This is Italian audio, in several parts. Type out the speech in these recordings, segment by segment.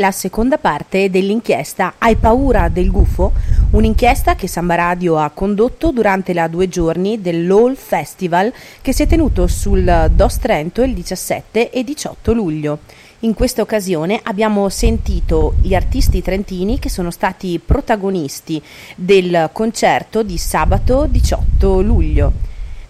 La seconda parte dell'inchiesta Hai paura del gufo? Un'inchiesta che Sanbaradio ha condotto durante la 2 giorni dell'All Festival che si è tenuto sul Doss Trento il 17 e 18 luglio. In questa occasione abbiamo sentito gli artisti trentini che sono stati protagonisti del concerto di sabato 18 luglio.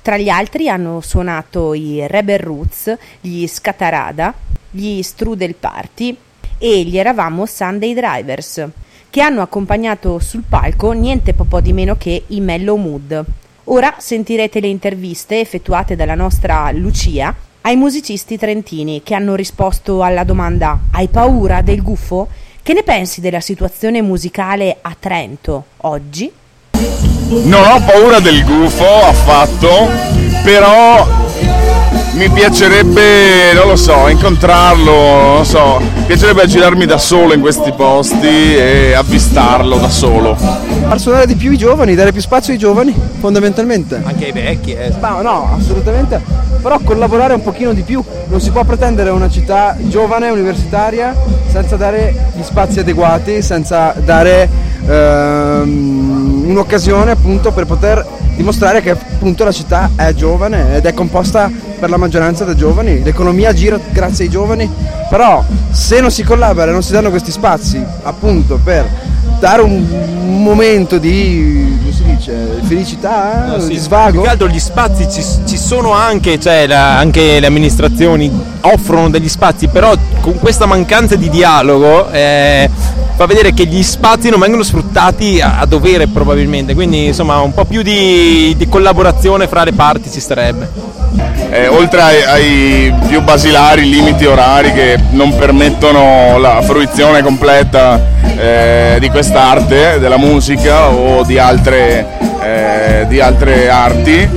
Tra gli altri hanno suonato i Rebel Roots, gli Scatarada, gli Strudel Party e gli eravamo Sunday Drivers, che hanno accompagnato sul palco niente po' di meno che i Mellow Mood. Ora sentirete le interviste effettuate dalla nostra Lucia ai musicisti trentini che hanno risposto alla domanda «Hai paura del gufo? Che ne pensi della situazione musicale a Trento oggi?» Non ho paura del gufo affatto, però mi piacerebbe, non lo so, incontrarlo, non lo so, piacerebbe girarmi da solo in questi posti e avvistarlo da solo. Far suonare di più i giovani, dare più spazio ai giovani, fondamentalmente. Anche ai vecchi, Ma no, assolutamente, però collaborare un pochino di più. Non si può pretendere una città giovane, universitaria, senza dare gli spazi adeguati, senza dare un'occasione appunto per poter dimostrare che appunto la città è giovane ed è composta per la maggioranza da giovani, l'economia gira grazie ai giovani, però se non si collabora e non si danno questi spazi appunto per dare un momento di, come si dice, felicità, no, sì, di svago. Più che altro gli spazi ci sono anche, cioè anche le amministrazioni offrono degli spazi, però con questa mancanza di dialogo fa vedere che gli spazi non vengono sfruttati a dovere probabilmente, quindi insomma un po' più di collaborazione fra le parti ci starebbe. Oltre ai più basilari limiti orari che non permettono la fruizione completa di quest'arte, della musica o di altre arti,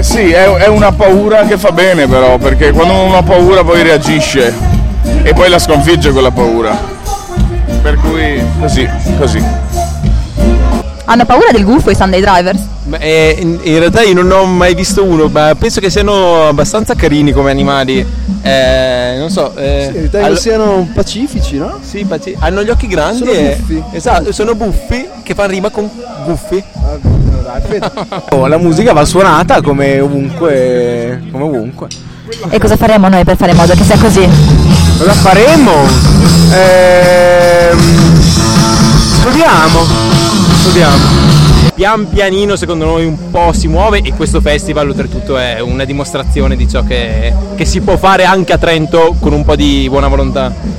sì, è una paura che fa bene però, perché quando uno ha paura poi reagisce e poi la sconfigge quella paura, per cui così. Hanno paura del gufo i Sunday Drivers? Beh, in realtà io non ho mai visto uno, ma penso che siano abbastanza carini come animali. Non so. Sì, ritengo siano pacifici, no? Sì, hanno gli occhi grandi. Sono buffi. Esatto, sono buffi che fanno rima con guffi. La musica va suonata come ovunque. E cosa faremo noi per fare in modo che sia così? Cosa faremo? Studiamo. Pian pianino secondo noi un po' si muove e questo festival oltretutto è una dimostrazione di ciò che si può fare anche a Trento con un po' di buona volontà.